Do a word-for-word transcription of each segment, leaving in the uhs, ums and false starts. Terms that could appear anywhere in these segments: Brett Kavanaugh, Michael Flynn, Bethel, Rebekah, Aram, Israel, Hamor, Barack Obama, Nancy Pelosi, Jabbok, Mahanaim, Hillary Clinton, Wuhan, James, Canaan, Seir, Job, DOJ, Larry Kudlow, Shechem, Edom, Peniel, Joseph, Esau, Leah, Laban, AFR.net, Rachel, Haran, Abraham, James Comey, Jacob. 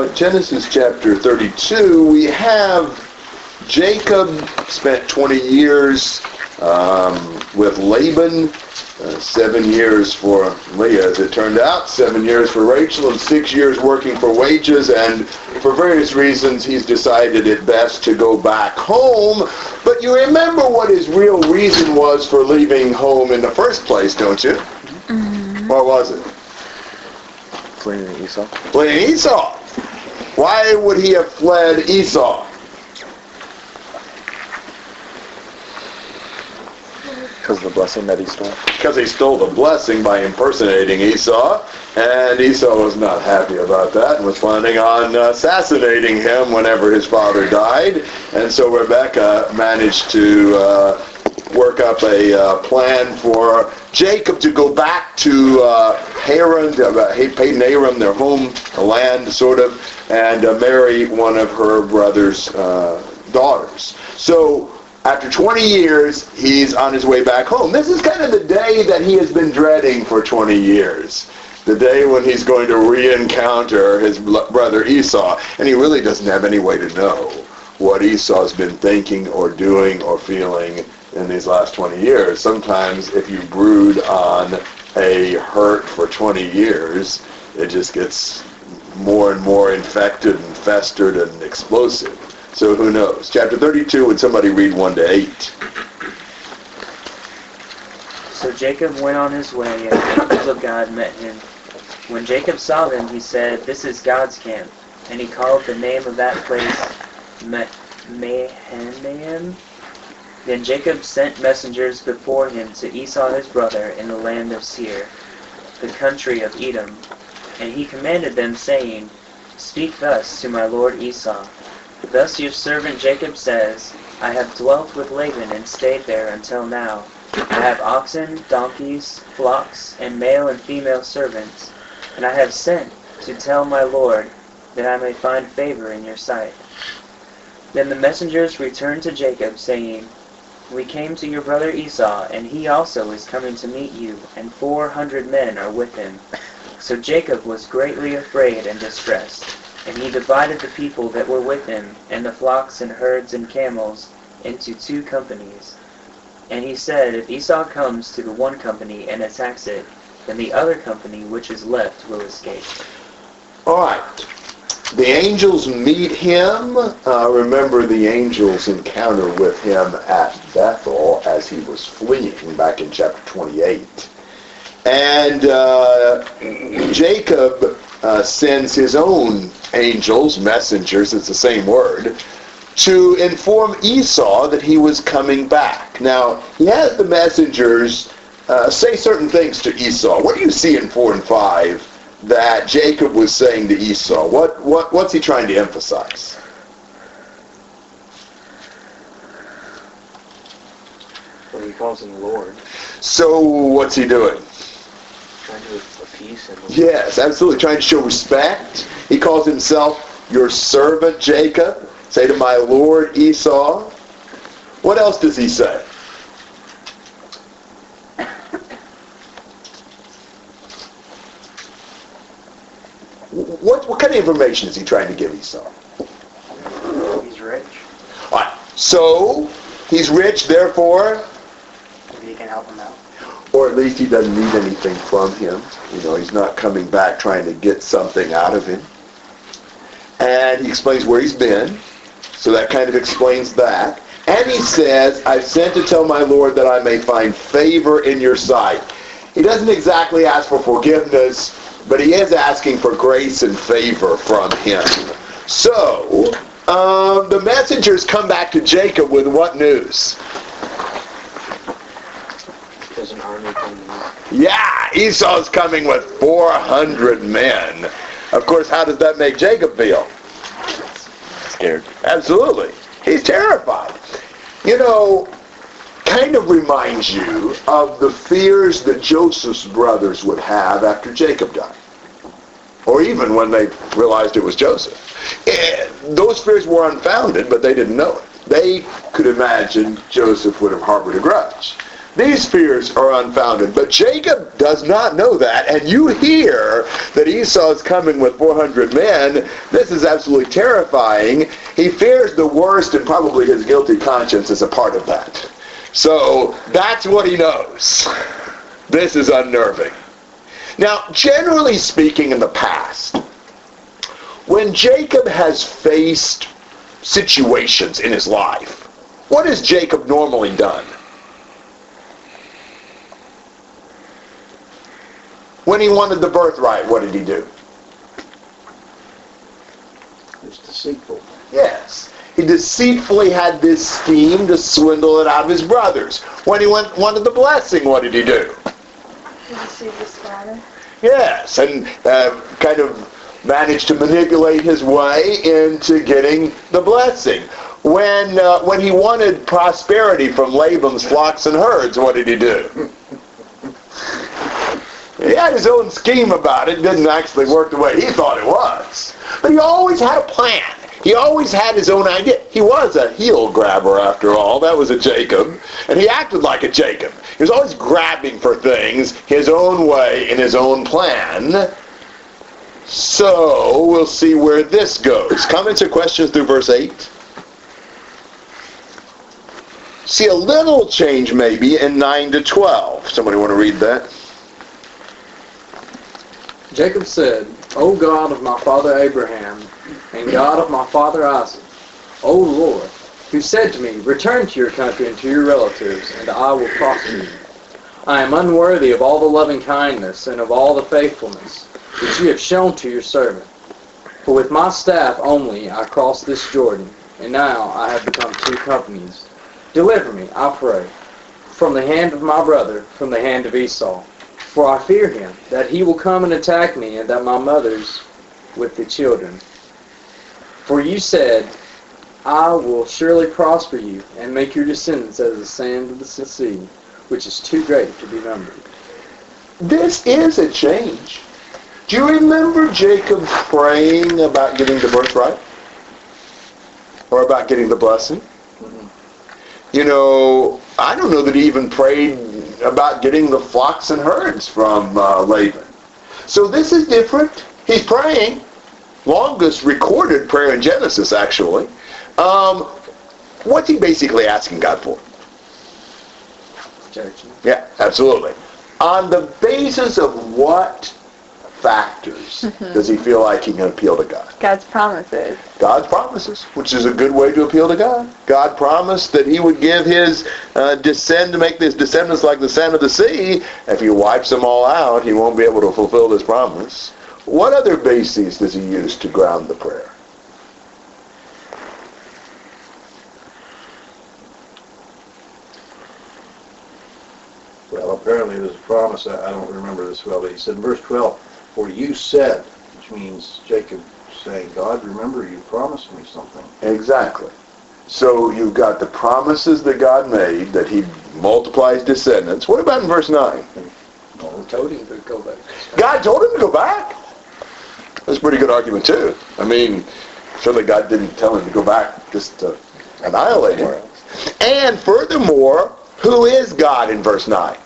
uh, Genesis chapter thirty-two, we have Jacob spent twenty years um, with Laban, uh, seven years for Leah, as it turned out, seven years for Rachel, and six years working for wages. And for various reasons, he's decided it best to go back home. But you remember what his real reason was for leaving home in the first place, don't you? Mm-hmm. What was it? Fleeing Esau. Fleeing Esau. Why would he have fled Esau? Because of the blessing that he stole. Because he stole the blessing by impersonating Esau, and Esau was not happy about that and was planning on assassinating him whenever his father died. And so Rebekah managed to uh, work up a uh, plan for Jacob to go back to uh, Haran, Peyton Aram, their home land, sort of, and uh, marry one of her brother's uh, daughters. So after twenty years, he's on his way back home. This is kind of the day that he has been dreading for twenty years. The day when he's going to re-encounter his brother Esau. And he really doesn't have any way to know what Esau's been thinking or doing or feeling in these last twenty years. Sometimes if you brood on a hurt for twenty years, it just gets more and more infected and festered and explosive. So who knows? Chapter thirty-two, would somebody read one to eight? So Jacob went on his way, and the angels of God met him. When Jacob saw them, he said, "This is God's camp." And he called the name of that place Mahanaim. Then Jacob sent messengers before him to Esau his brother in the land of Seir, the country of Edom. And he commanded them, saying, "Speak thus to my lord Esau. Thus your servant Jacob says, I have dwelt with Laban and stayed there until now. I have oxen, donkeys, flocks, and male and female servants, and I have sent to tell my lord that I may find favor in your sight." Then the messengers returned to Jacob, saying, "We came to your brother Esau, and he also is coming to meet you, and four hundred men are with him." So Jacob was greatly afraid and distressed. And he divided the people that were with him, and the flocks and herds and camels, into two companies. And he said, "If Esau comes to the one company and attacks it, then the other company which is left will escape." All right. The angels meet him. Uh, remember the angels' encounter with him at Bethel as he was fleeing back in chapter twenty-eight. And uh, Jacob uh, sends his own angels, messengers, it's the same word, to inform Esau that he was coming back. Now, he has the messengers uh, say certain things to Esau. What do you see in four and five that Jacob was saying to Esau? What what what's he trying to emphasize? Well, he calls him Lord. So what's he doing? Trying to appease him. Yes, absolutely. Trying to show respect. He calls himself your servant Jacob. Say to my lord Esau. What else does he say? What what kind of information is he trying to give Esau? He's rich. All right. So he's rich, therefore. Maybe he can help him out. Or at least he doesn't need anything from him. You know, he's not coming back trying to get something out of him. And he explains where he's been. So that kind of explains that. And he says, "I've sent to tell my Lord that I may find favor in your sight." He doesn't exactly ask for forgiveness, but he is asking for grace and favor from him. So, um, the messengers come back to Jacob with what news? There's an army coming. Yeah, Esau's coming with four hundred men. Of course, how does that make Jacob feel? Scared. Absolutely. He's terrified. You know, kind of reminds you of the fears that Joseph's brothers would have after Jacob died. Or even when they realized it was Joseph. And those fears were unfounded, but they didn't know it. They could imagine Joseph would have harbored a grudge. These fears are unfounded. But Jacob does not know that. And you hear that Esau is coming with four hundred men. This is absolutely terrifying. He fears the worst, and probably his guilty conscience is a part of that. So that's what he knows. This is unnerving. Now, generally speaking, in the past, when Jacob has faced situations in his life, what has Jacob normally done? When he wanted the birthright, what did he do? It's deceitful. Yes. He deceitfully had this scheme to swindle it out of his brothers. When he went, wanted the blessing, what did he do? He deceived his father. Yes, and uh, kind of managed to manipulate his way into getting the blessing. When uh, when he wanted prosperity from Laban's flocks and herds, what did he do? He had his own scheme about it. Didn't actually work the way he thought it was. But he always had a plan. He always had his own idea. He was a heel grabber, after all. That was a Jacob. And he acted like a Jacob. He was always grabbing for things his own way in his own plan. So we'll see where this goes. Comments or questions through verse eight? See a little change maybe in nine to twelve. Somebody want to read that? Jacob said, O God of my father Abraham, and God of my father Isaac, O Lord, who said to me, return to your country and to your relatives, and I will prosper you. I am unworthy of all the loving kindness and of all the faithfulness that you have shown to your servant. For with my staff only I crossed this Jordan, and now I have become two companies. Deliver me, I pray, from the hand of my brother, from the hand of Esau. For I fear him, that he will come and attack me, and that my mother's with the children. For you said, I will surely prosper you, and make your descendants as the sand of the sea, which is too great to be numbered. This is a change. Do you remember Jacob praying about getting the birthright? Or about getting the blessing? You know, I don't know that he even prayed about getting the flocks and herds from uh, Laban. So this is different. He's praying. Longest recorded prayer in Genesis, actually. Um, what's he basically asking God for? Church. Yeah, absolutely. On the basis of what factors mm-hmm. does he feel like he can appeal to God? God's promises. God's promises, which is a good way to appeal to God. God promised that he would give his uh, descend to make his descendants like the sand of the sea. If he wipes them all out, he won't be able to fulfill this promise. What other bases does he use to ground the prayer? Well, apparently there's a promise. I don't remember this well, but he said in verse twelve, for you said, which means Jacob saying, God, remember you promised me something. Exactly. So you've got the promises that God made, that he multiplies descendants. What about in verse nine? God told him to go back. God told him to go back? That's a pretty good argument, too. I mean, surely God didn't tell him to go back just to annihilate him. And furthermore, who is God in verse nine?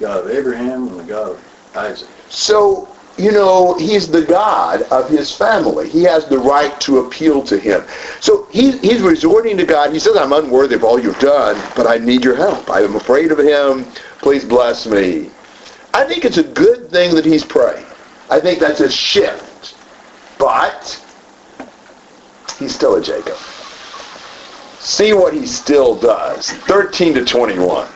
God of Abraham and the God of Isaac. So, you know, he's the God of his family. He has the right to appeal to him. So he, he's resorting to God. He says, I'm unworthy of all you've done, but I need your help. I am afraid of him. Please bless me. I think it's a good thing that he's praying. I think that's a shift. But he's still a Jacob. See what he still does. thirteen to twenty-one.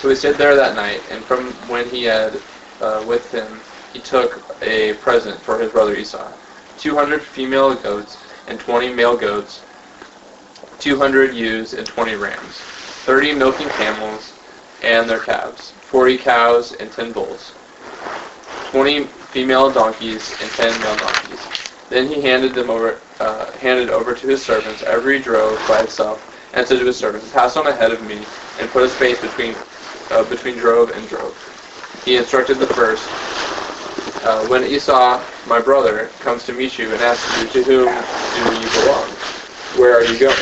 So he stayed there that night, and from when he had uh, with him, he took a present for his brother Esau, two hundred female goats and twenty male goats, two hundred ewes and twenty rams, thirty milking camels and their calves, forty cows and ten bulls, twenty female donkeys and ten male donkeys. Then he handed them over, uh, handed over to his servants every drove by itself, and said to his servants, pass on ahead of me, and put a space between Uh, between drove and drove. He instructed the first, uh, when Esau, my brother, comes to meet you and asks you, to whom do you belong? Where are you going?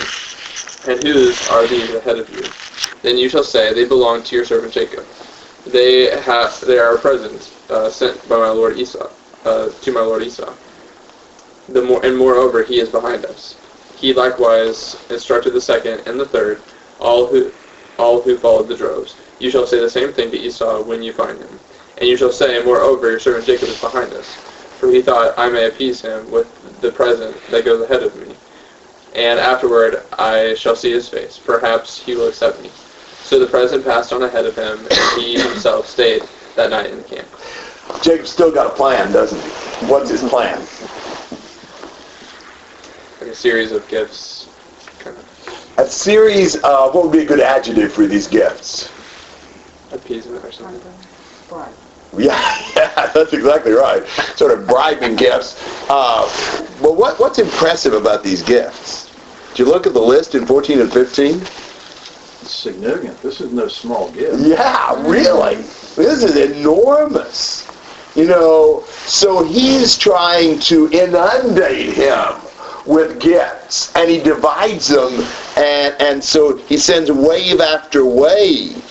And whose are these ahead of you? Then you shall say, They belong to your servant Jacob. They have, they are presents uh, sent by my lord Esau, uh, to my lord Esau. The more, and moreover, he is behind us. He likewise instructed the second and the third, all who, all who followed the droves. You shall say the same thing to Esau when you find him. And you shall say, Moreover, your servant Jacob is behind us. For he thought, I may appease him with the present that goes ahead of me. And afterward I shall see his face. Perhaps he will accept me. So the present passed on ahead of him, and he himself stayed that night in the camp. Jacob's still got a plan, doesn't he? What's his plan? Like a series of gifts. Kind of. A series of, what would be a good adjective for these gifts? Appeasement or something. Bribe. Yeah, yeah, that's exactly right. Sort of bribing gifts. Uh, but what, what's impressive about these gifts? Did you look at the list in fourteen and fifteen? It's significant. This is no small gift. Yeah, really. This is enormous. You know, so he's trying to inundate him with gifts, and he divides them, and, and so he sends wave after wave,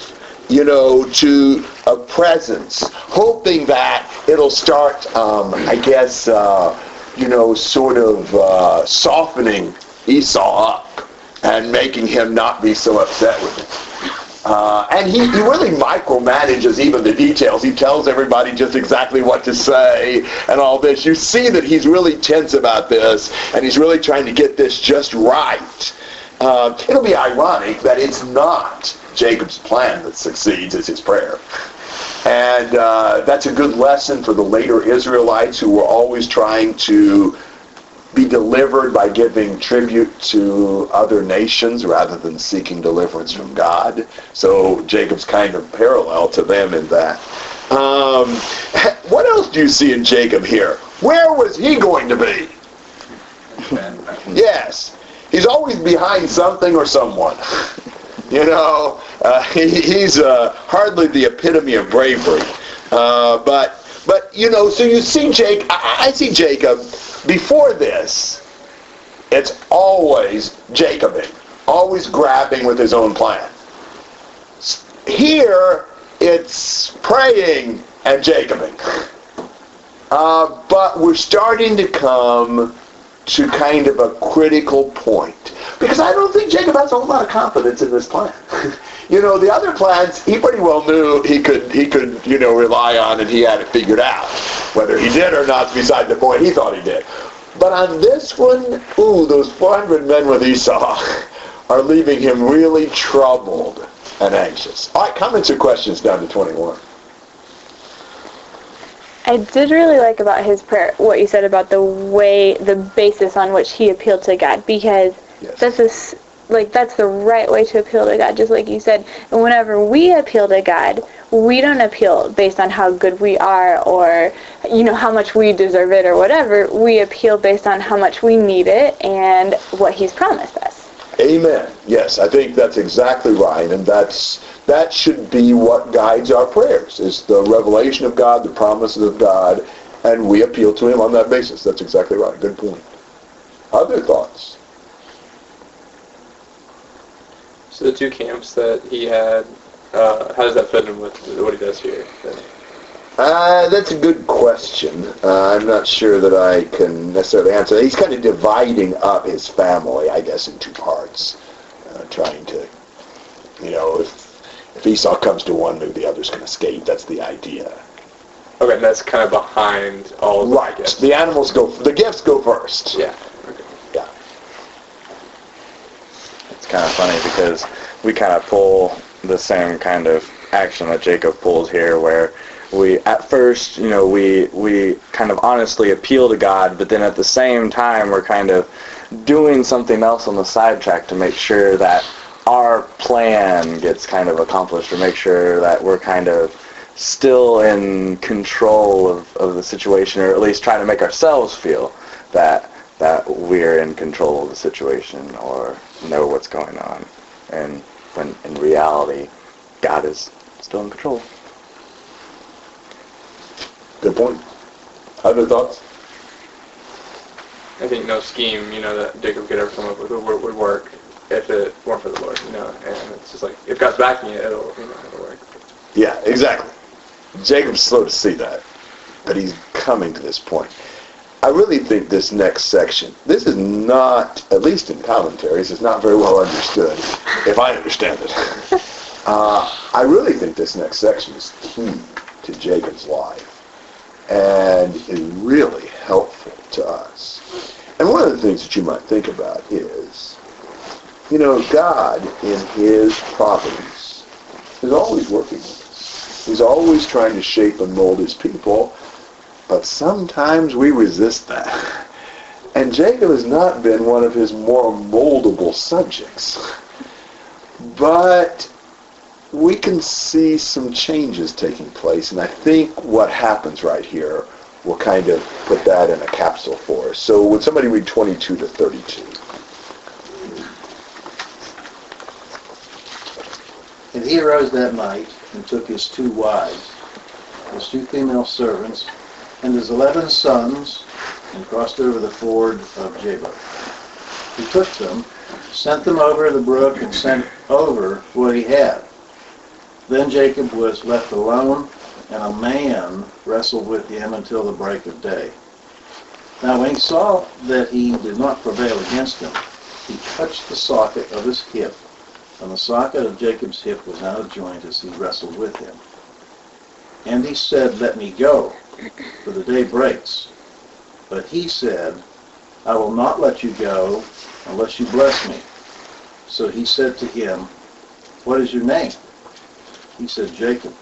you know, to a presence, hoping that it'll start, um, I guess, uh, you know, sort of uh, softening Esau up and making him not be so upset with it. Uh, and he, he really micromanages even the details. He tells everybody just exactly what to say and all this. You see that he's really tense about this, and he's really trying to get this just right. Uh, it'll be ironic that it's not Jacob's plan that succeeds, is his prayer. And uh, that's a good lesson for the later Israelites who were always trying to be delivered by giving tribute to other nations rather than seeking deliverance from God. So Jacob's kind of parallel to them in that. Um, what else do you see in Jacob here? Where was he going to be? Yes. He's always behind something or someone. You know, uh, he, he's uh, hardly the epitome of bravery. Uh, but, but you know, so you see Jake, I, I see Jacob, before this, it's always Jacobing, always grabbing with his own plan. Here, it's praying and Jacobing. Uh, but we're starting to come to kind of a critical point. Because I don't think Jacob has a whole lot of confidence in this plan. You know, the other plans, he pretty well knew he could, he could, you know, rely on, and he had it figured out. Whether he did or not, beside the point, he thought he did. But on this one, ooh, those four hundred men with Esau are leaving him really troubled and anxious. All right, comments or questions down to twenty-one. I did really like about his prayer what you said about the way, the basis on which he appealed to God, because yes. that's a, like that's the right way to appeal to God, just like you said. And whenever we appeal to God, we don't appeal based on how good we are or, you know, how much we deserve it or whatever. We appeal based on how much we need it and what He's promised us. Amen. Yes, I think that's exactly right, and that's that should be what guides our prayers. It's the revelation of God, the promises of God, and we appeal to Him on that basis. That's exactly right. Good point. Other thoughts? So the two camps that he had, uh, how does that fit in with what he does here? Uh, that's a good question. Uh, I'm not sure that I can necessarily answer that. He's kind of dividing up his family, I guess, in two parts. Uh, trying to, you know, if, if Esau comes to one, maybe the others can escape. That's the idea. Okay, and that's kind of behind all of the right. Gifts. The animals go, the gifts go first. Yeah. Okay. Yeah. It's kind of funny because we kind of pull the same kind of action that Jacob pulls here, where we, at first, you know, we we kind of honestly appeal to God, but then at the same time, we're kind of doing something else on the sidetrack to make sure that our plan gets kind of accomplished, or make sure that we're kind of still in control of, of the situation, or at least trying to make ourselves feel that that we're in control of the situation or know what's going on. And when in reality, God is still in control. Good point. Other thoughts? I think no scheme, you know, that Jacob could ever come up with would, would work if it weren't for the Lord, you know. And it's just like, if God's backing it, it'll, you know, it'll work. Yeah, exactly. Jacob's slow to see that, but he's coming to this point. I really think this next section, this is not, at least in commentaries, it's not very well understood, if I understand it. uh, I really think this next section is key to Jacob's life, and is really helpful to us. And one of the things that you might think about is, you know, God, in His providence, is always working with us. He's always trying to shape and mold His people, but sometimes we resist that. And Jacob has not been one of His more moldable subjects. But we can see some changes taking place, and I think what happens right here will kind of put that in a capsule for us. So would somebody read twenty-two to thirty-two? And he arose that night, and took his two wives, his two female servants, and his eleven sons, and crossed over the ford of Jabbok. He took them, sent them over the brook, and sent over what he had. Then Jacob was left alone, and a man wrestled with him until the break of day. Now when he saw that he did not prevail against him, he touched the socket of his hip, and the socket of Jacob's hip was out of joint as he wrestled with him. And he said, "Let me go, for the day breaks." But he said, "I will not let you go unless you bless me." So he said to him, "What is your name?" He said, "Jacob."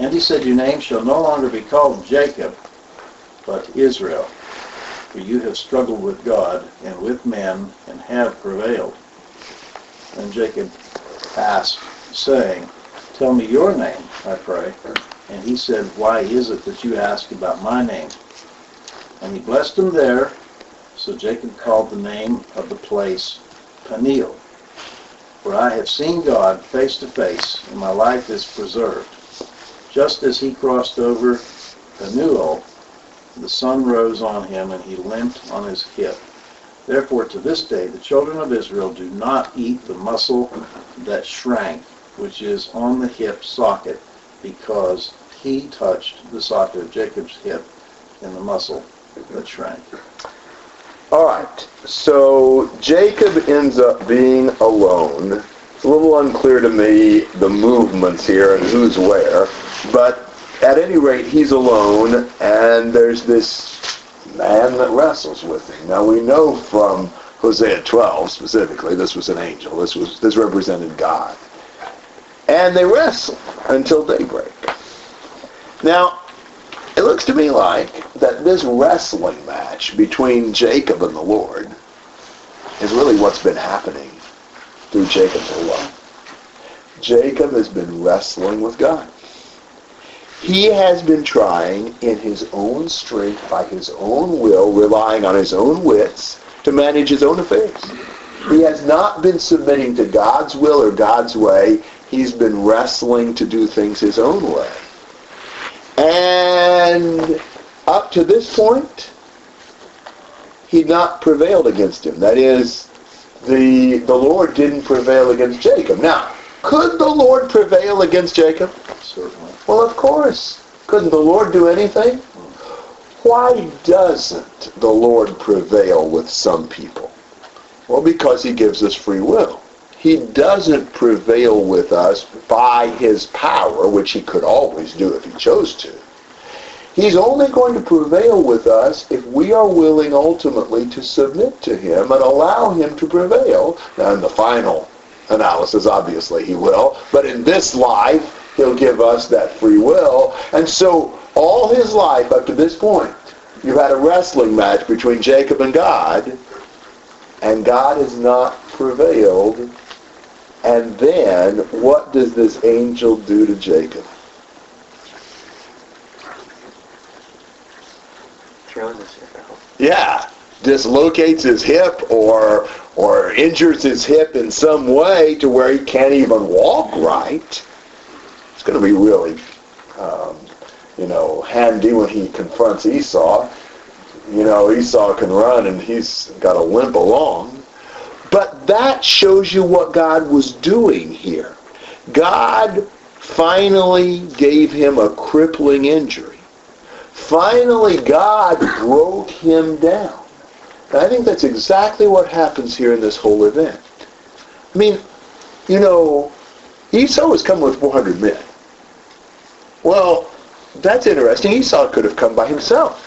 And he said, "Your name shall no longer be called Jacob, but Israel, for you have struggled with God and with men, and have prevailed." And Jacob asked, saying, "Tell me your name, I pray." And he said, "Why is it that you ask about my name?" And he blessed him there. So Jacob called the name of the place Peniel, "For I have seen God face to face, and my life is preserved." Just as he crossed over Peniel, the sun rose on him, and he limped on his hip. Therefore, to this day, the children of Israel do not eat the muscle that shrank, which is on the hip socket, because he touched the socket of Jacob's hip and the muscle that shrank. All right, so Jacob ends up being alone. It's a little unclear to me the movements here and who's where, but at any rate, he's alone, and there's this man that wrestles with him. Now we know from Hosea twelve specifically, this was an angel. This was this represented God, and they wrestle until daybreak. Now, it looks to me like that this wrestling match between Jacob and the Lord is really what's been happening through Jacob's whole life. Jacob has been wrestling with God. He has been trying in his own strength, by his own will, relying on his own wits to manage his own affairs. He has not been submitting to God's will or God's way. He's been wrestling to do things his own way. And up to this point, he'd not prevailed against him. That is, the the Lord didn't prevail against Jacob. Now, could the Lord prevail against Jacob? Certainly. Well, of course. Couldn't the Lord do anything? Why doesn't the Lord prevail with some people? Well, because He gives us free will. He doesn't prevail with us by His power, which He could always do if He chose to. He's only going to prevail with us if we are willing ultimately to submit to Him and allow Him to prevail. Now, in the final analysis, obviously He will, but in this life, He'll give us that free will. And so, all his life up to this point, you've had a wrestling match between Jacob and God, and God has not prevailed. And then, what does this angel do to Jacob? Throws his hip out. Yeah, dislocates his hip, or or injures his hip in some way to where he can't even walk right. It's going to be really, um, you know, handy when he confronts Esau. you know, Esau can run and he's got to limp along. But that shows you what God was doing here. God finally gave him a crippling injury. Finally, God broke him down. And I think that's exactly what happens here in this whole event. I mean, you know, Esau has come with four hundred men. Well, that's interesting. Esau could have come by himself.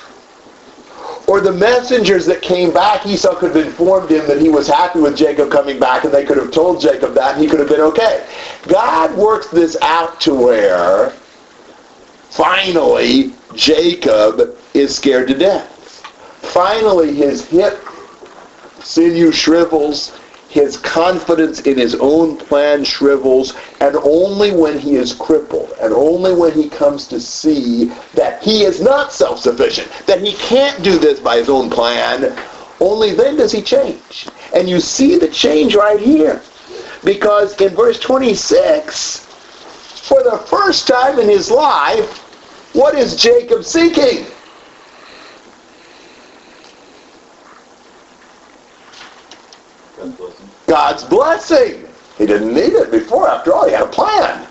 Or the messengers that came back, Esau could have informed him that he was happy with Jacob coming back, and they could have told Jacob that, and he could have been okay. God works this out to where, finally, Jacob is scared to death. Finally, his hip sinew shrivels, his confidence in his own plan shrivels, and only when he is crippled, and only when he comes to see that he is not self-sufficient, that he can't do this by his own plan, only then does he change. And you see the change right here. Because in verse twenty-six, for the first time in his life, what is Jacob seeking? God's blessing. He didn't need it before. After all, he had a plan.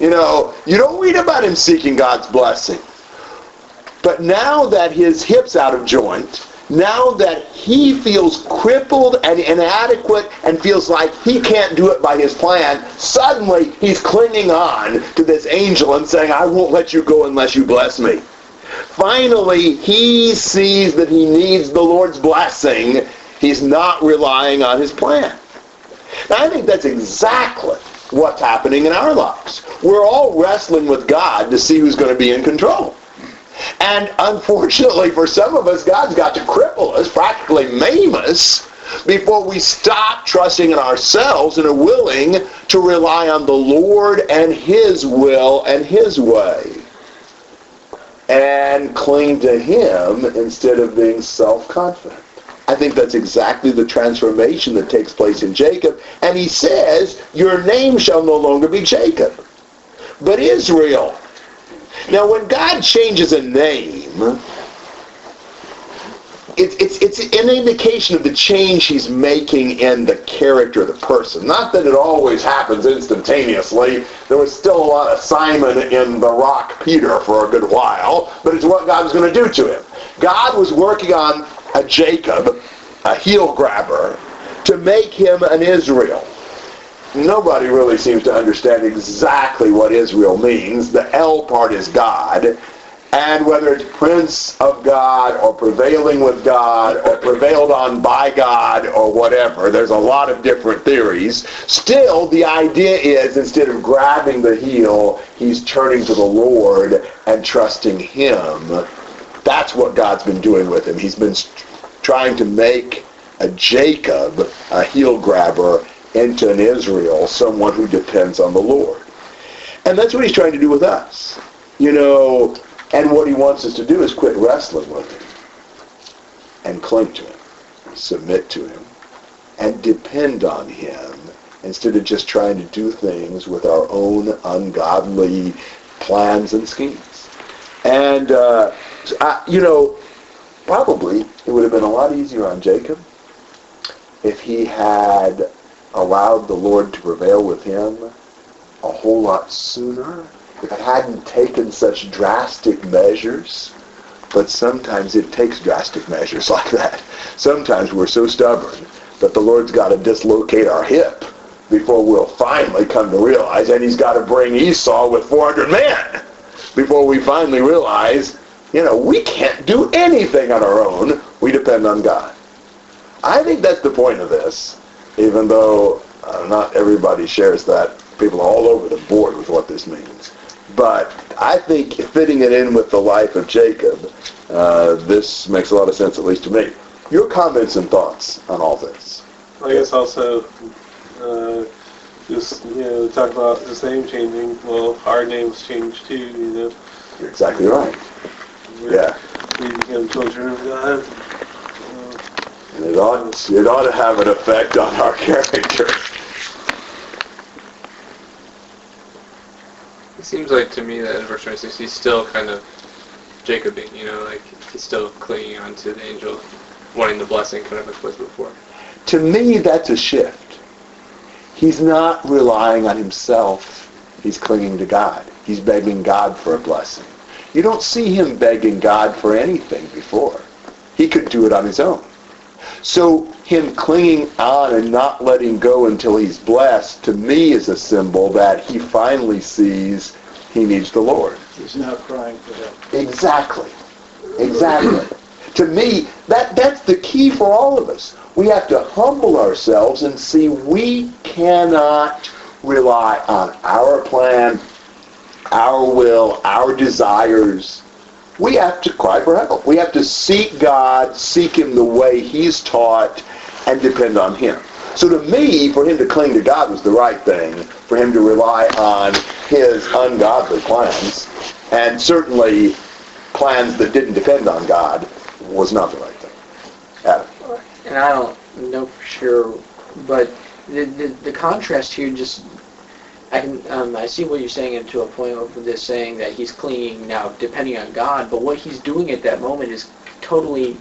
You know, you don't read about him seeking God's blessing. But now that his hip's out of joint, now that he feels crippled and inadequate and feels like he can't do it by his plan, suddenly he's clinging on to this angel and saying, I won't let you go unless you bless me. Finally, he sees that he needs the Lord's blessing. He's not relying on his plan. Now, I think that's exactly what's happening in our lives. We're all wrestling with God to see who's going to be in control. And unfortunately for some of us, God's got to cripple us, practically maim us, before we stop trusting in ourselves and are willing to rely on the Lord and His will and His way, and cling to Him instead of being self-confident. I think that's exactly the transformation that takes place in Jacob. And he says, your name shall no longer be Jacob, but Israel. Now, when God changes a name, it's, it's, it's an indication of the change he's making in the character of the person. Not that it always happens instantaneously. There was still a lot of Simon in the rock Peter for a good while, but it's what God was going to do to him. God was working on a Jacob, a heel grabber, to make him an Israel. Nobody really seems to understand exactly what Israel means. The L part is God, and whether it's prince of God or prevailing with God or prevailed on by God or whatever, there's a lot of different theories. Still, the idea is instead of grabbing the heel, he's turning to the Lord and trusting Him. That's what God's been doing with him. He's been trying to make a Jacob, a heel grabber, into an Israel, someone who depends on the Lord. And that's what he's trying to do with us. You know, and what he wants us to do is quit wrestling with him and cling to him, submit to him, and depend on him instead of just trying to do things with our own ungodly plans and schemes. And, uh, Uh, you know, probably it would have been a lot easier on Jacob if he had allowed the Lord to prevail with him a whole lot sooner, if he hadn't taken such drastic measures. But sometimes it takes drastic measures like that. Sometimes we're so stubborn that the Lord's got to dislocate our hip before we'll finally come to realize, and he's got to bring Esau with four hundred men before we finally realize, you know, we can't do anything on our own. We depend on God. I think that's the point of this, even though uh, not everybody shares that. People are all over the board with what this means. But I think fitting it in with the life of Jacob, uh, this makes a lot of sense, at least to me. Your comments and thoughts on all this? I guess also, uh, just, you know, talk about his name changing. Well, our names change too, you know. You're exactly right. We're, yeah. We become children of God. Uh, and it ought, it ought to have an effect on our character. It seems like to me that in verse twenty-six, he's still kind of Jacobite, you know, like still clinging on to the angel, wanting the blessing kind of like was before. To me, that's a shift. He's not relying on himself. He's clinging to God. He's begging God for a blessing. You don't see him begging God for anything before. He could do it on his own. So him clinging on and not letting go until he's blessed, to me, is a symbol that he finally sees he needs the Lord. He's now crying for help. Exactly. Exactly. To me, that, that's the key for all of us. We have to humble ourselves and see we cannot rely on our plan, our will, our desires. We have to cry for help. We have to seek God, seek Him the way He's taught, and depend on Him. So to me, for him to cling to God was the right thing, for him to rely on his ungodly plans, and certainly plans that didn't depend on God was not the right thing. Adam. And I don't know for sure, but the the, the contrast here just, I can um, I see what you're saying, and to a point of this saying that he's clinging now, depending on God, but what he's doing at that moment is totally,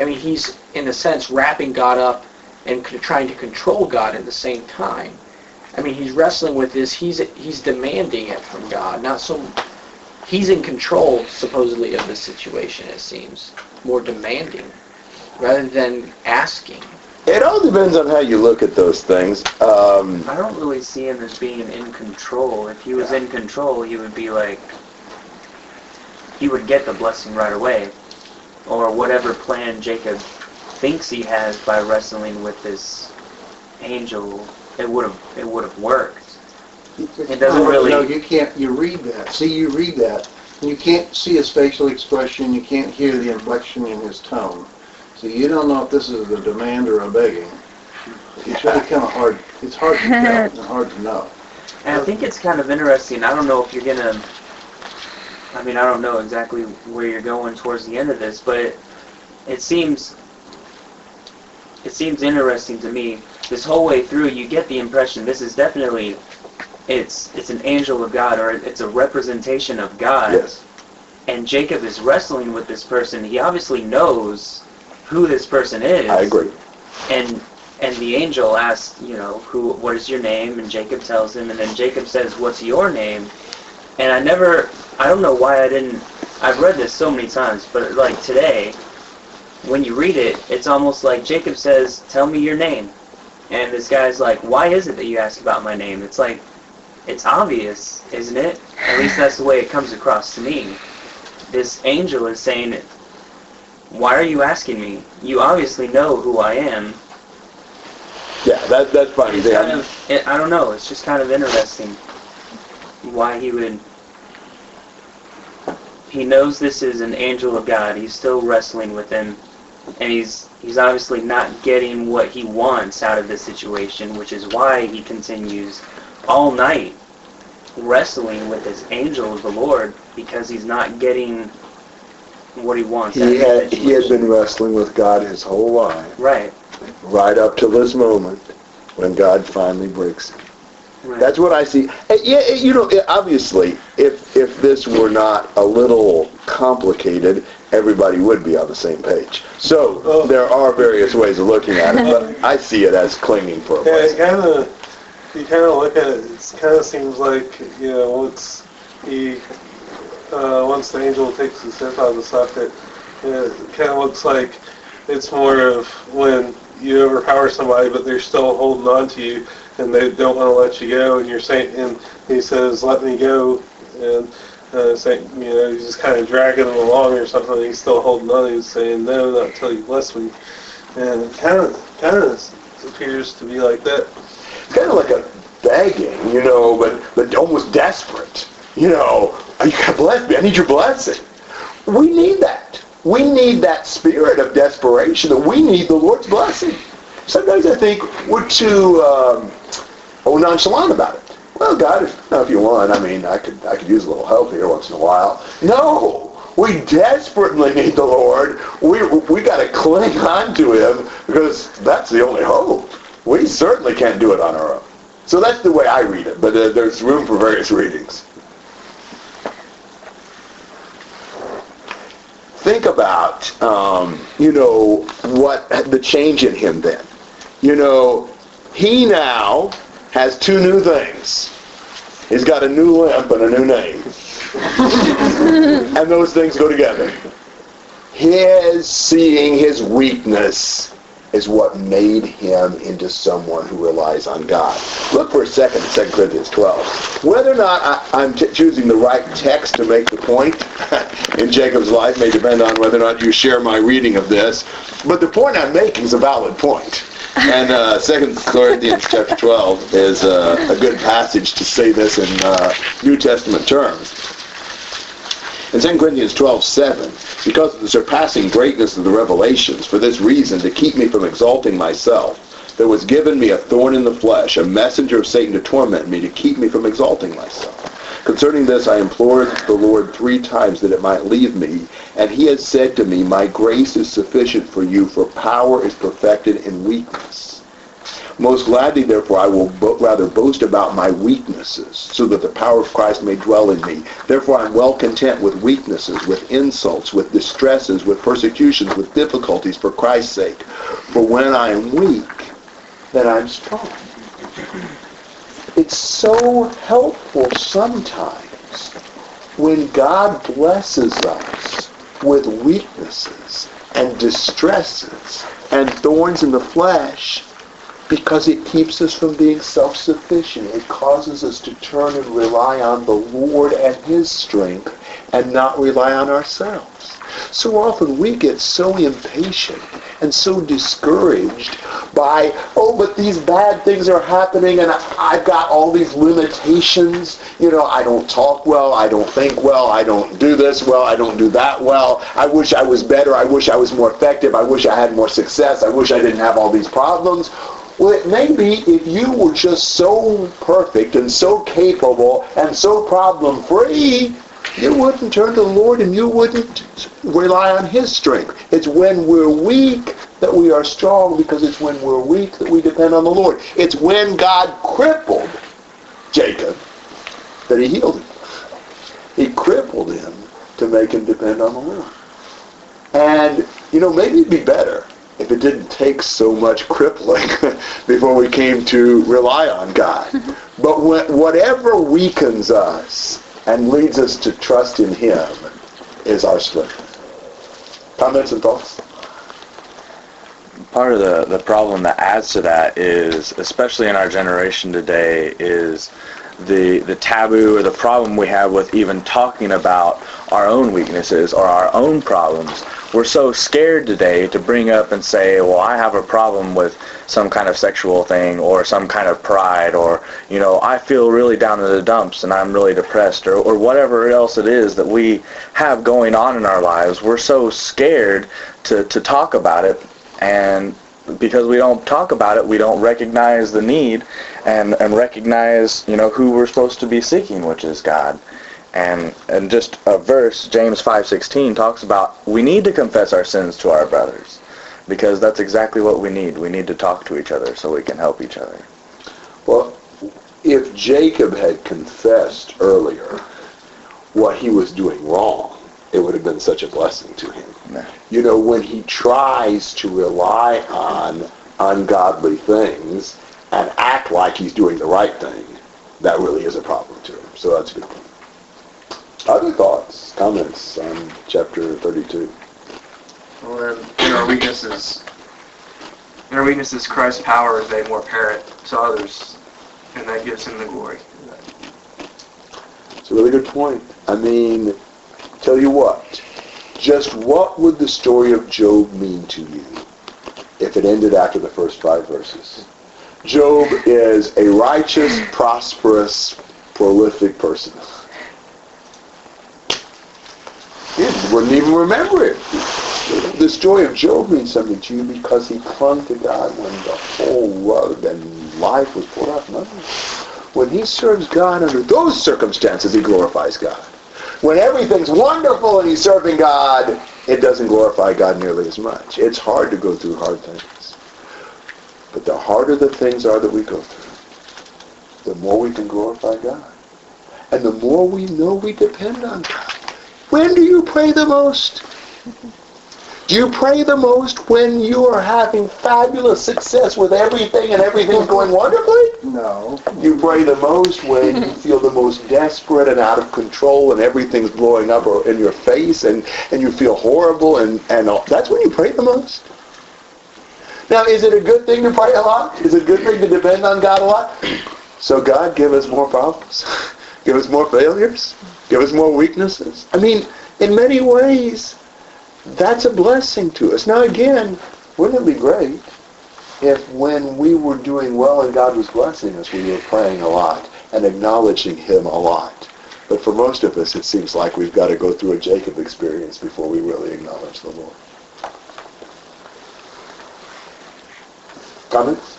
I mean, he's in a sense wrapping God up and c- trying to control God at the same time. I mean, he's wrestling with this. He's he's demanding it from God. Not so. He's in control, supposedly, of the situation. It seems more demanding rather than asking. It all depends on how you look at those things. Um, I don't really see him as being in control. If he was yeah. in control, he would be like, he would get the blessing right away, or whatever plan Jacob thinks he has by wrestling with this angel. It would have it would have worked. It doesn't no, really. No, you can't. You read that. See, you read that. You can't see his facial expression. You can't hear the inflection in his tone. So you don't know if this is a demand or a begging. It's really kind of hard. It's hard to tell and hard to know. And I think it's kind of interesting. I don't know if you're gonna. I mean, I don't know exactly where you're going towards the end of this, but it, it seems. It seems interesting to me. This whole way through, you get the impression this is definitely it's it's an angel of God, or it's a representation of God. Yes. And Jacob is wrestling with this person. He obviously knows who this person is. I agree. And and the angel asks, you know, who? What is your name? And Jacob tells him, and then Jacob says, "What's your name?" And I never, I don't know why I didn't. I've read this so many times, but like today, when you read it, it's almost like Jacob says, "Tell me your name," and this guy's like, "Why is it that you ask about my name?" It's like, it's obvious, isn't it? At least that's the way it comes across to me. This angel is saying, "Why are you asking me? You obviously know who I am." Yeah, that that's funny. It's kind of, it, I don't know. It's just kind of interesting why he would. He knows this is an angel of God. He's still wrestling with him. And he's he's obviously not getting what he wants out of this situation, which is why he continues all night wrestling with this angel of the Lord, because he's not getting what he wants. He had he had been wrestling with God his whole life. Right. Right up to this moment when God finally breaks him. Right. That's what I see. Yeah, you know, obviously, if if this were not a little complicated, everybody would be on the same page. So oh. there are various ways of looking at it, but I see it as clinging for a blessing. Yeah, kind of. You kind of look at it. It kind of seems like, you know, once he uh, once the angel takes his hip out of the socket, it kind of looks like it's more of when you overpower somebody, but they're still holding on to you, and they don't want to let you go, and you're saying, and he says, "Let me go," and uh, saying, you know, he's just kind of dragging him along or something. And he's still holding on. He's saying, "No, not until you bless me," and it kind of, kind of appears to be like that. It's kind of like a begging, you know, but but almost desperate. You know, "You gotta bless me. I need your blessing." We need that. We need that spirit of desperation. That we need the Lord's blessing. Sometimes I think we're too um, oh, nonchalant about it. Well, God, if, if you want, I mean, I could I could use a little help here once in a while. No! We desperately need the Lord. We we got to cling on to Him, because that's the only hope. We certainly can't do it on our own. So that's the way I read it, but uh, there's room for various readings. think about, um, you know, what the change in him then. You know, he now has two new things. He's got a new limp and a new name. And those things go together. His seeing his weakness is what made him into someone who relies on God. Look for a second at Second Corinthians twelve. Whether or not I, I'm t- choosing the right text to make the point in Jacob's life may depend on whether or not you share my reading of this. But the point I'm making is a valid point. And uh, Second Corinthians chapter twelve is uh, a good passage to say this in uh, New Testament terms. In Second Corinthians twelve seven, because of the surpassing greatness of the revelations, for this reason, to keep me from exalting myself, there was given me a thorn in the flesh, a messenger of Satan to torment me, to keep me from exalting myself. Concerning this, I implored the Lord three times that it might leave me, and he has said to me, my grace is sufficient for you, for power is perfected in weakness. Most gladly, therefore, I will bo- rather boast about my weaknesses, so that the power of Christ may dwell in me. Therefore, I am well content with weaknesses, with insults, with distresses, with persecutions, with difficulties, for Christ's sake. For when I am weak, then I am strong. It's so helpful sometimes when God blesses us with weaknesses and distresses and thorns in the flesh, because it keeps us from being self-sufficient. It causes us to turn and rely on the Lord and His strength and not rely on ourselves. So often we get so impatient and so discouraged by, oh, but these bad things are happening and I've got all these limitations. You know, I don't talk well, I don't think well, I don't do this well, I don't do that well. I wish I was better, I wish I was more effective, I wish I had more success, I wish I didn't have all these problems. Well, it may be if you were just so perfect and so capable and so problem-free, you wouldn't turn to the Lord and you wouldn't rely on His strength. It's when we're weak that we are strong, because it's when we're weak that we depend on the Lord. It's when God crippled Jacob that He healed him. He crippled him to make him depend on the Lord. And, you know, maybe it'd be better if it didn't take so much crippling before we came to rely on God. But whatever weakens us and leads us to trust in Him is our strength. Comments and thoughts? Part of the, the problem that adds to that is, especially in our generation today, is the the taboo or the problem we have with even talking about our own weaknesses or our own problems. We're so scared today to bring up and say, well, I have a problem with some kind of sexual thing or some kind of pride, or, you know, I feel really down in the dumps and I'm really depressed, or, or whatever else it is that we have going on in our lives. We're so scared to, to talk about it, and because we don't talk about it, we don't recognize the need and, and recognize, you know, who we're supposed to be seeking, which is God. And and just a verse, James five sixteen, talks about we need to confess our sins to our brothers, because that's exactly what we need. We need to talk to each other so we can help each other. Well, if Jacob had confessed earlier what he was doing wrong, it would have been such a blessing to him. No. You know, when he tries to rely on ungodly things and act like he's doing the right thing, that really is a problem to him. So that's a good point. Other thoughts, comments on chapter thirty-two? Well, in our weaknesses, in our weaknesses, Christ's power is made more apparent to others, and that gives Him the glory. It's a really good point. I mean, tell you what, just what would the story of Job mean to you if it ended after the first five verses? Job is a righteous, prosperous, prolific person. It wouldn't even remember it. The story of Job means something to you because he clung to God when the whole world and life was poured out. When he serves God under those circumstances, he glorifies God. When everything's wonderful and he's serving God, it doesn't glorify God nearly as much. It's hard to go through hard things. But the harder the things are that we go through, the more we can glorify God. And the more we know we depend on God. When do you pray the most? You pray the most when you are having fabulous success with everything and everything's going wonderfully? No. You pray the most when you feel the most desperate and out of control and everything's blowing up or in your face and, and you feel horrible and, and all. That's when you pray the most. Now, is it a good thing to pray a lot? Is it a good thing to depend on God a lot? So God, give us more problems. Give us more failures. Give us more weaknesses. I mean, in many ways, that's a blessing to us. Now again, wouldn't it be great if when we were doing well and God was blessing us, we were praying a lot and acknowledging Him a lot. But for most of us, it seems like we've got to go through a Jacob experience before we really acknowledge the Lord. Comments?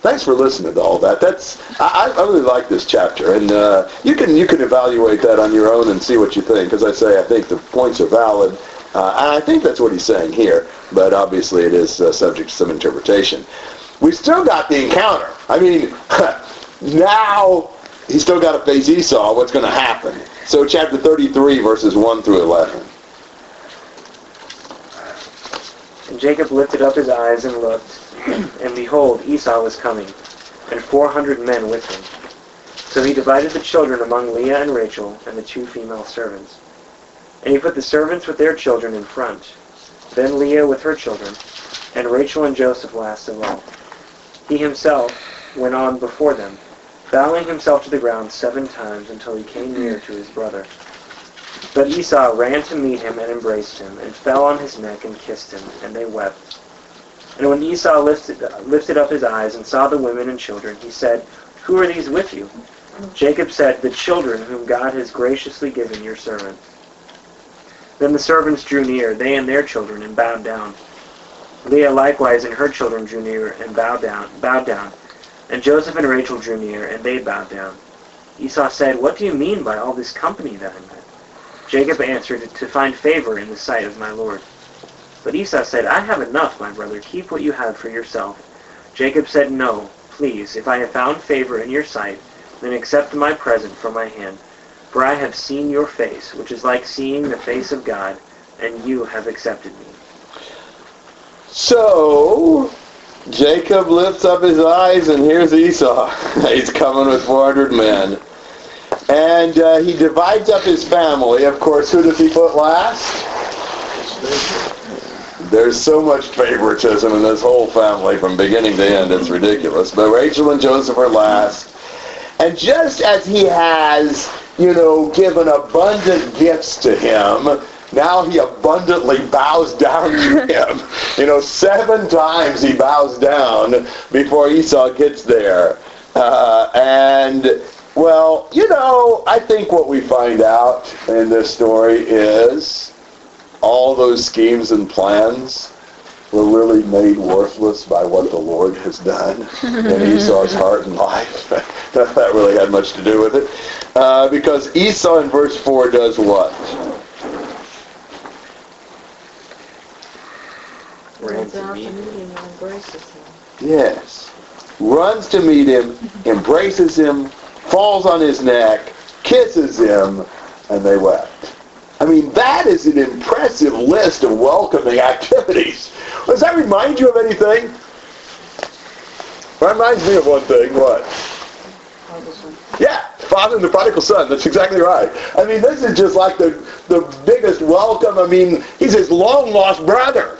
Thanks for listening to all that. That's I, I really like this chapter, and uh, you can you can evaluate that on your own and see what you think. As I say, I think the points are valid, uh, and I think that's what he's saying here. But obviously, it is uh, subject to some interpretation. We've still got the encounter. I mean, now he's still got to face Esau. What's going to happen? So, chapter thirty-three, verses one through eleven. And Jacob lifted up his eyes and looked. And behold, Esau was coming, and four hundred men with him. So he divided the children among Leah and Rachel, and the two female servants. And he put the servants with their children in front, then Leah with her children, and Rachel and Joseph last of all. He himself went on before them, bowing himself to the ground seven times until he came near to his brother. But Esau ran to meet him and embraced him, and fell on his neck and kissed him, and they wept. And when Esau lifted, lifted up his eyes and saw the women and children, he said, "Who are these with you?" Jacob said, "The children whom God has graciously given your servant." Then the servants drew near, they and their children, and bowed down. Leah likewise and her children drew near and bowed down. Bowed down. And Joseph and Rachel drew near, and they bowed down. Esau said, "What do you mean by all this company that I met?" Jacob answered, "To find favor in the sight of my Lord." But Esau said, "I have enough, my brother. Keep what you have for yourself." Jacob said, "No, please, if I have found favor in your sight, then accept my present from my hand. For I have seen your face, which is like seeing the face of God, and you have accepted me." So, Jacob lifts up his eyes, and here's Esau. He's coming with four hundred men. And uh, he divides up his family. Of course, who does he put last? There's so much favoritism in this whole family from beginning to end, it's ridiculous. But Rachel and Joseph are last. And just as he has, you know, given abundant gifts to him, now he abundantly bows down to him. You know, seven times he bows down before Esau gets there. Uh, and, well, you know, I think what we find out in this story is all those schemes and plans were really made worthless by what the Lord has done in Esau's heart and life. That really had much to do with it. Uh, because Esau in verse four does what? Runs to meet him and embraces him. Yes. Runs to meet him, embraces him, falls on his neck, kisses him, and they wept. I mean, that is an impressive list of welcoming activities. Does that remind you of anything? That reminds me of one thing. What? Yeah, Father and the Prodigal Son. That's exactly right. I mean, this is just like the, the biggest welcome. I mean, he's his long-lost brother.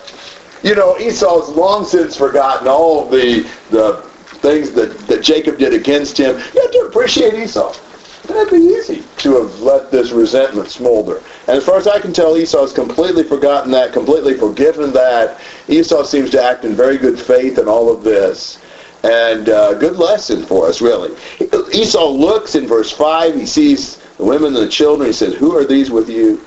You know, Esau's long since forgotten all the the things that, that Jacob did against him. You have to appreciate Esau. That'd be easy to have let this resentment smolder. And as far as I can tell, Esau's completely forgotten that, completely forgiven that. Esau seems to act in very good faith in all of this. And uh, good lesson for us, really. Esau looks in verse five. He sees the women and the children. He says, "Who are these with you?"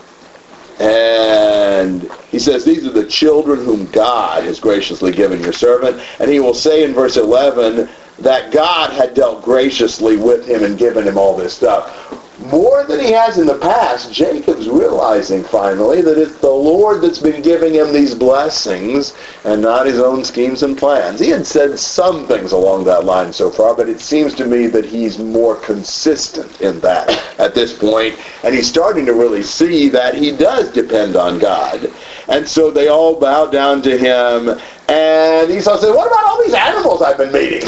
And he says, "These are the children whom God has graciously given your servant." And he will say in verse eleven, that God had dealt graciously with him and given him all this stuff. more than he has in the past, Jacob's realizing finally that it's the Lord that's been giving him these blessings and not his own schemes and plans. He had said some things along that line so far, but it seems to me that he's more consistent in that at this point, and he's starting to really see that he does depend on God. And so they all bow down to him, and Esau says, what about all these animals I've been meeting?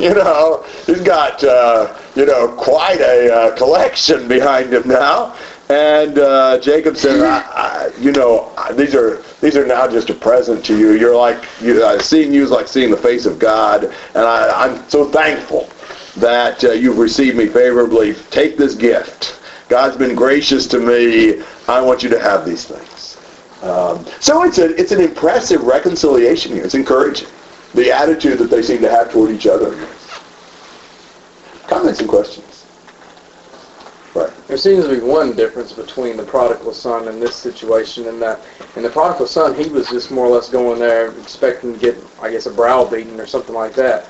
You know, he's got, uh, you know, quite a uh, collection behind him now. And uh, Jacob says, I, I, you know, these are these are now just a present to you. You're like, you, uh, seeing you is like seeing the face of God, and I, I'm so thankful that uh, you've received me favorably. Take this gift. God's been gracious to me. I want you to have these things. Um, so it's a, it's an impressive reconciliation here. It's encouraging, the attitude that they seem to have toward each other. Comments and questions? Right. There seems to be one difference between the prodigal son and this situation, and that in the prodigal son, he was just more or less going there expecting to get, I guess, a browbeating or something like that.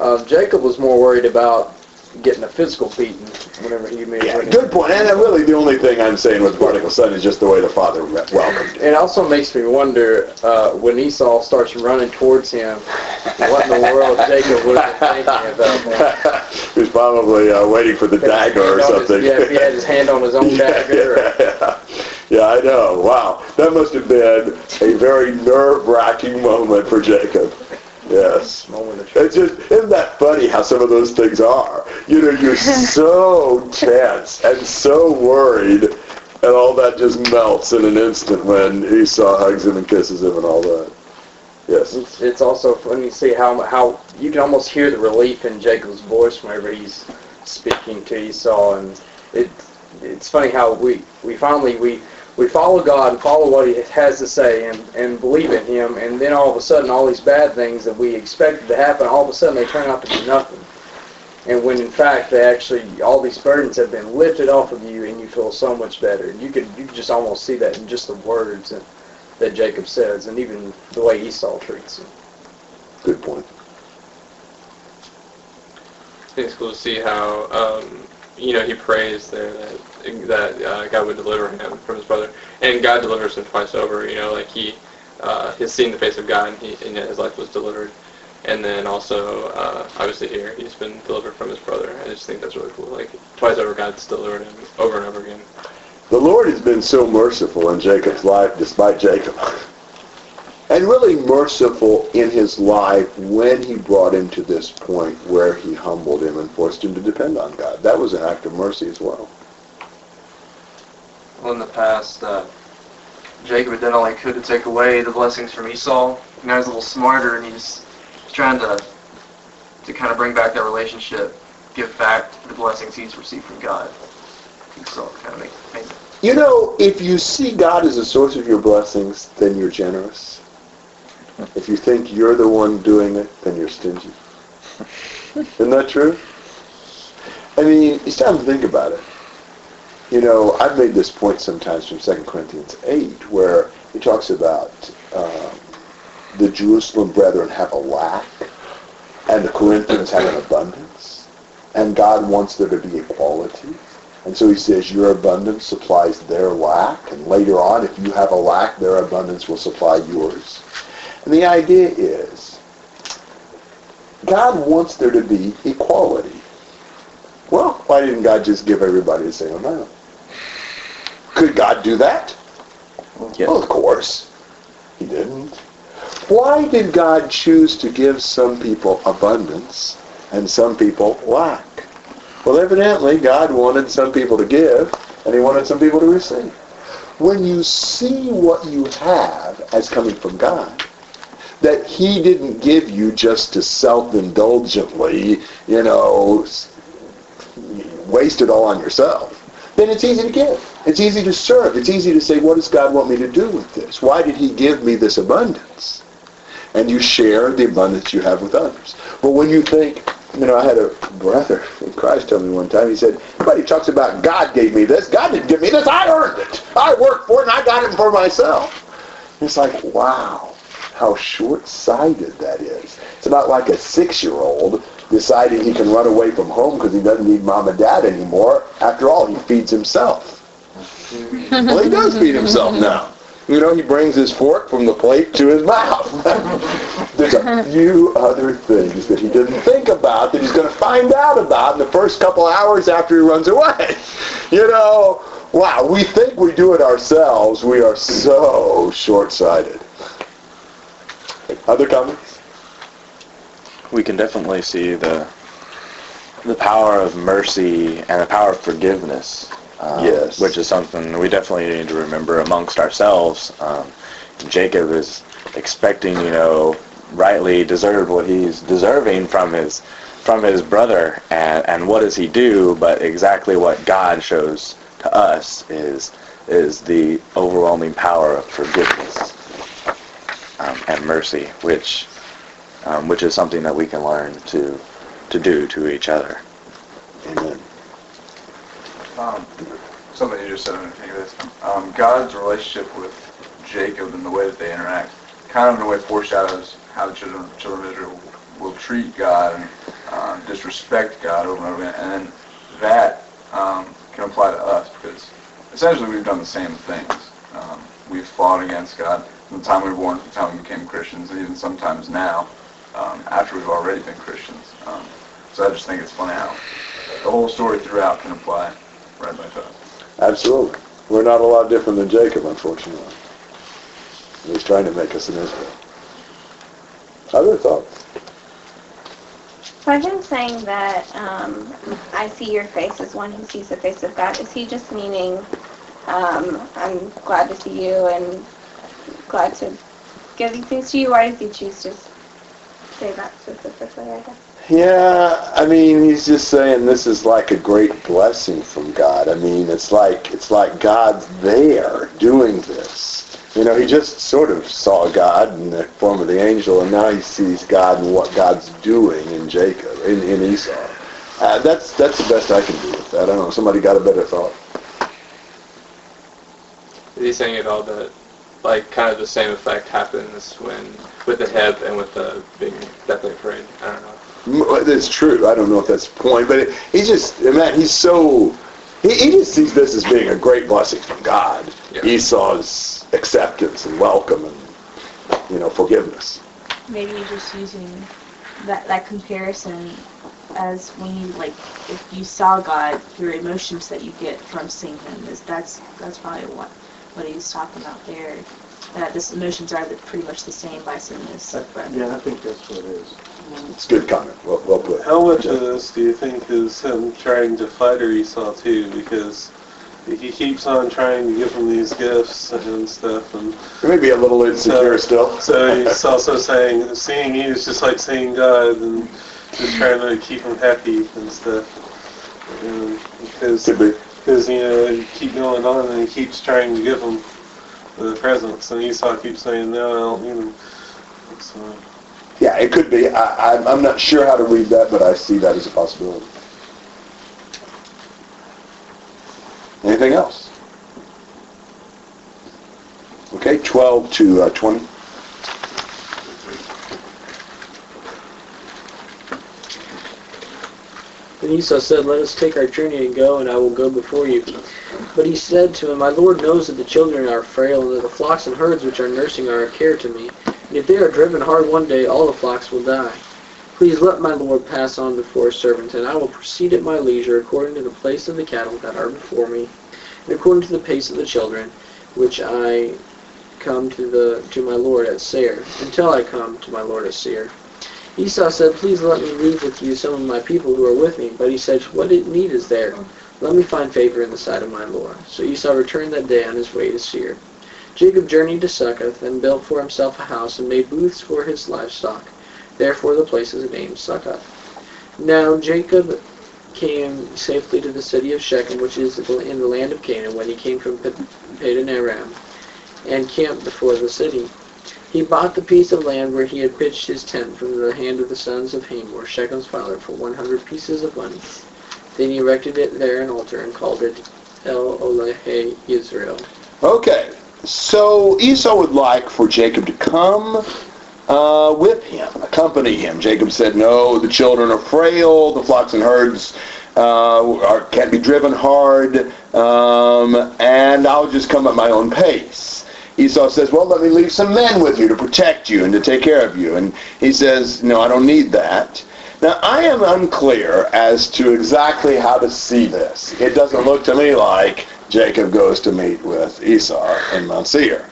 Uh, Jacob was more worried about getting a physical beating whenever he made. Yeah, good point. And really, the only thing I'm saying with the prodigal son is just the way the father welcomed him. It also makes me wonder uh, when Esau starts running towards him, what in the world Jacob would have been thinking about that. He's probably uh, waiting for the dagger or something. His, yeah, if he had his hand on his own dagger. Yeah, yeah, yeah. yeah, I know. Wow, that must have been a very nerve-wracking moment for Jacob. Yes. It's just, isn't that funny how some of those things are? You know, you're so tense and so worried, and all that just melts in an instant when Esau hugs him and kisses him and all that. Yes. It's, it's also funny to see how, how you can almost hear the relief in Jacob's voice whenever he's speaking to Esau. And it it's funny how we, we finally, we... We follow God and follow what He has to say and, and believe in Him, and then all of a sudden all these bad things that we expected to happen, all of a sudden they turn out to be nothing. And when in fact they actually, all these burdens have been lifted off of you and you feel so much better. And you could you could just almost see that in just the words that, that Jacob says and even the way Esau treats him. Good point. It's cool to see how... Um, you know, he prays there that that uh, God would deliver him from his brother, and God delivers him twice over. You know, like he uh, has seen the face of God, and, he, and his life was delivered. And then also, uh, obviously here, he's been delivered from his brother. I just think that's really cool. Like twice over, God's delivered him over and over again. The Lord has been so merciful in Jacob's life, despite Jacob, and really merciful in his life when he brought him to this point where he humbled him and forced him to depend on God. That was an act of mercy as well. Well, in the past, uh, Jacob had done all he could to take away the blessings from Esau. Now he's a little smarter, and he's trying to to kind of bring back that relationship, give back the blessings he's received from God. Esau kind of makes make it. You know, if you see God as a source of your blessings, then you're generous. If you think you're the one doing it, then you're stingy. Isn't that true? I mean, it's time to think about it. You know, I've made this point sometimes from Second Corinthians eight, where he talks about um, the Jerusalem brethren have a lack, and the Corinthians have an abundance, and God wants there to be equality. And so he says, your abundance supplies their lack, and later on, if you have a lack, their abundance will supply yours. And the idea is, God wants there to be equality. Well, why didn't God just give everybody the same amount? Could God do that? Yes. Well, of course. He didn't. Why did God choose to give some people abundance and some people lack? Well, evidently, God wanted some people to give, and He wanted some people to receive. When you see what you have as coming from God, that He didn't give you just to self-indulgently, you know, waste it all on yourself, then it's easy to give. It's easy to serve. It's easy to say, what does God want me to do with this? Why did He give me this abundance? And you share the abundance you have with others. But when you think, you know, I had a brother in Christ tell me one time, he said, everybody talks about God gave me this. God didn't give me this. I earned it. I worked for it and I got it for myself. And it's like, wow. How short-sighted that is. It's about like a six-year-old deciding he can run away from home because he doesn't need mom and dad anymore. After all, he feeds himself. Well, he does feed himself now. You know, he brings his fork from the plate to his mouth. There's a few other things that he didn't think about that he's going to find out about in the first couple hours after he runs away. You know, wow, we think we do it ourselves. We are so short-sighted. Other comments? We can definitely see the the power of mercy and the power of forgiveness. Um, yes. Which is something we definitely need to remember amongst ourselves. Um, Jacob is expecting, you know, rightly deserved what he's deserving from his from his brother, and, and what does he do? But exactly what God shows to us is is the overwhelming power of forgiveness um, and mercy, which um, which is something that we can learn to to do to each other. Amen. Um, something you just said, I'm going to think of this. Um, God's relationship with Jacob and the way that they interact kind of in a way foreshadows how the children, children of Israel will treat God and uh, disrespect God over and over again. And then that um, can apply to us because essentially we've done the same things. Um, we've fought against God from the time we were born, from the time we became Christians, and even sometimes now um, after we've already been Christians. Um, so I just think it's funny how the whole story throughout can apply. Right by time. Absolutely. We're not a lot different than Jacob, unfortunately. He's trying to make us in Israel. Other thoughts? So I've been saying that um, I see your face as one who sees the face of God. Is he just meaning um, I'm glad to see you and glad to give these things to you? Why does he choose to say that specifically, I guess? Yeah, I mean, he's just saying this is like a great blessing from God. I mean, it's like it's like God's there doing this. You know, he just sort of saw God in the form of the angel, and now he sees God and what God's doing in Jacob, in, in Esau. Uh, that's that's the best I can do with that. I don't know. Somebody got a better thought? Is he saying at all that, like, kind of the same effect happens when with the hip and with the being deathly afraid? I don't know. That's true. I don't know if that's the point, but it, he just, man, he's so, he, he just sees this as being a great blessing from God. Yeah. Esau's acceptance and welcome and, you know, forgiveness. Maybe you're just using that, that comparison as when you, like, if you saw God, your emotions that you get from seeing him, is that's that's probably what, what he's talking about there, that his emotions are pretty much the same by seeing this. Yeah, I think that's what it is. It's a good comment. Well, well put. How much of this do you think is him trying to flatter Esau too? Because he keeps on trying to give him these gifts and stuff. And maybe a little insecure so, still. So he's also saying, seeing you is just like seeing God, and just trying to keep him happy and stuff. And because, because you know, he keeps going on and he keeps trying to give him the presents, and Esau keeps saying, no, I don't need him. So, yeah, it could be. I, I, I'm not sure how to read that, but I see that as a possibility. Anything else? Okay, twelve to uh, twenty. And Esau said, "Let us take our journey and go, and I will go before you." But he said to him, "My lord knows that the children are frail, and that the flocks and herds which are nursing are a care to me. And if they are driven hard one day, all the flocks will die. Please let my lord pass on before his servant, and I will proceed at my leisure according to the place of the cattle that are before me, and according to the pace of the children, which I come to the to my lord at Seir, until I come to my lord at Seir." Esau said, "Please let me leave with you some of my people who are with me." But he said, "What need is there? Let me find favor in the sight of my lord." So Esau returned that day on his way to Seir. Jacob journeyed to Succoth and built for himself a house and made booths for his livestock. Therefore the place is named Succoth. Now Jacob came safely to the city of Shechem, which is in the land of Canaan, when he came from Padan Aram, and camped before the city. He bought the piece of land where he had pitched his tent from the hand of the sons of Hamor, Shechem's father, for one hundred pieces of money. Then he erected it there an altar and called it El Olehé Israel. Okay. So Esau would like for Jacob to come uh, with him, accompany him. Jacob said, no, the children are frail, the flocks and herds uh, are, can't be driven hard, um, and I'll just come at my own pace. Esau says, well, let me leave some men with you to protect you and to take care of you. And he says, no, I don't need that. Now, I am unclear as to exactly how to see this. It doesn't look to me like Jacob goes to meet with Esau in Mount Seir.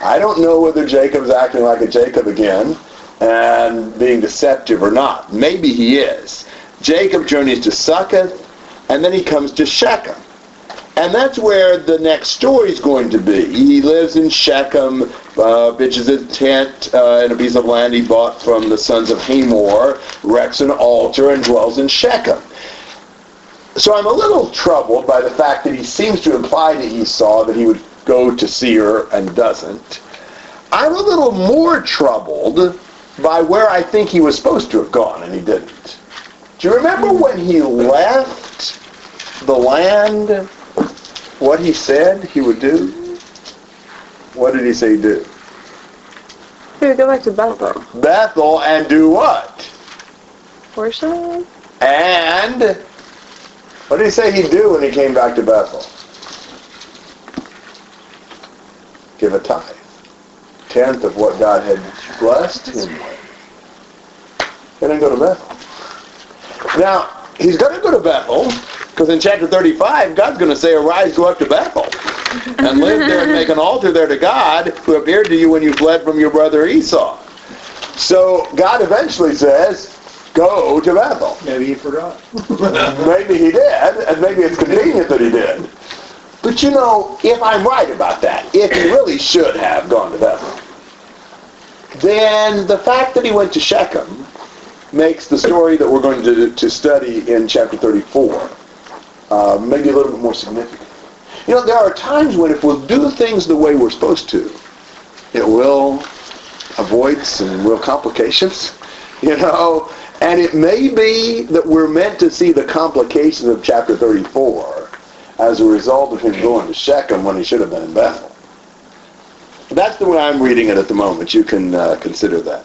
I don't know whether Jacob's acting like a Jacob again and being deceptive or not. Maybe he is. Jacob journeys to Succoth, and then he comes to Shechem. And that's where the next story is going to be. He lives in Shechem, uh, pitches a tent uh, in a piece of land he bought from the sons of Hamor, erects an altar, and dwells in Shechem. So I'm a little troubled by the fact that he seems to imply to Esau that he would go to Seir and doesn't. I'm a little more troubled by where I think he was supposed to have gone, and he didn't. Do you remember when he left the land? What he said he would do? What did he say he'd do? He would go back to Bethel. Bethel and do what? Worship. And what did he say he'd do when he came back to Bethel? Give a tithe. Tenth of what God had blessed him with. He didn't go to Bethel. Now, he's going to go to Bethel. Because in chapter thirty-five, God's going to say, arise, go up to Bethel, and live there and make an altar there to God who appeared to you when you fled from your brother Esau. So God eventually says, go to Bethel. Maybe he forgot. Maybe he did, and maybe it's convenient that he did. But you know, if I'm right about that, if he really should have gone to Bethel, then the fact that he went to Shechem makes the story that we're going to, to study in chapter thirty-four. Uh, maybe a little bit more significant. You know, there are times when if we'll do things the way we're supposed to, it will avoid some real complications, you know, and it may be that we're meant to see the complications of chapter thirty-four as a result of him going to Shechem when he should have been in Bethel. That's the way I'm reading it at the moment. You can uh, consider that.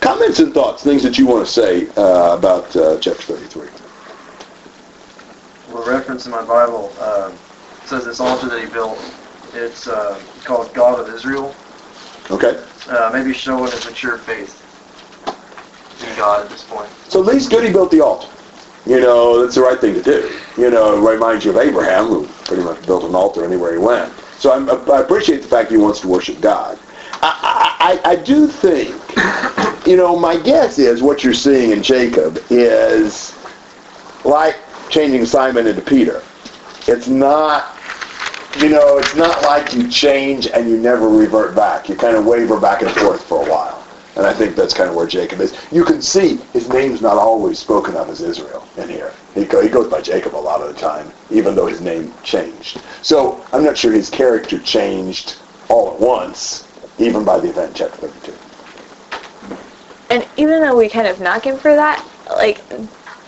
Comments and thoughts, things that you want to say uh, about uh, chapter thirty-three. A reference in my Bible uh, says this altar that he built, it's uh, called God of Israel. Okay. Uh, maybe showing his mature faith in God at this point. So at least good he built the altar. You know, that's the right thing to do. You know, it reminds you of Abraham, who pretty much built an altar anywhere he went. So I'm, I appreciate the fact he wants to worship God. I, I, I do think, you know, my guess is what you're seeing in Jacob is like changing Simon into Peter. It's not, you know, it's not like you change and you never revert back. You kind of waver back and forth for a while. And I think that's kind of where Jacob is. You can see his name's not always spoken of as Israel in here. He, go, he goes by Jacob a lot of the time, even though his name changed. So I'm not sure his character changed all at once, even by the event in chapter thirty-two. And even though we kind of knock him for that, like,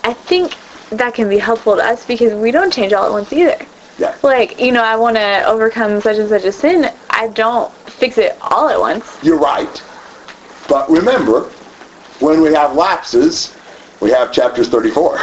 I think that can be helpful to us because we don't change all at once either. Yeah. Like, you know, I want to overcome such and such a sin. I don't fix it all at once. You're right. But remember, when we have lapses, we have chapters thirty-four.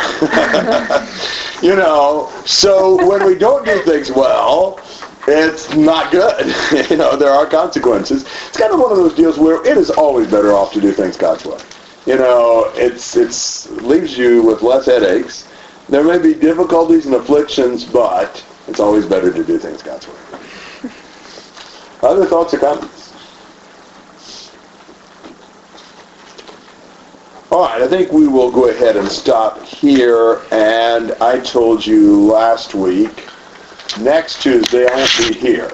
You know, so when we don't do things well, it's not good. You know, there are consequences. It's kind of one of those deals where it is always better off to do things God's way. You know, it's it's leaves you with less headaches. There may be difficulties and afflictions, but it's always better to do things God's way. Other thoughts or comments? All right, I think we will go ahead and stop here. And I told you last week, next Tuesday I won't be here.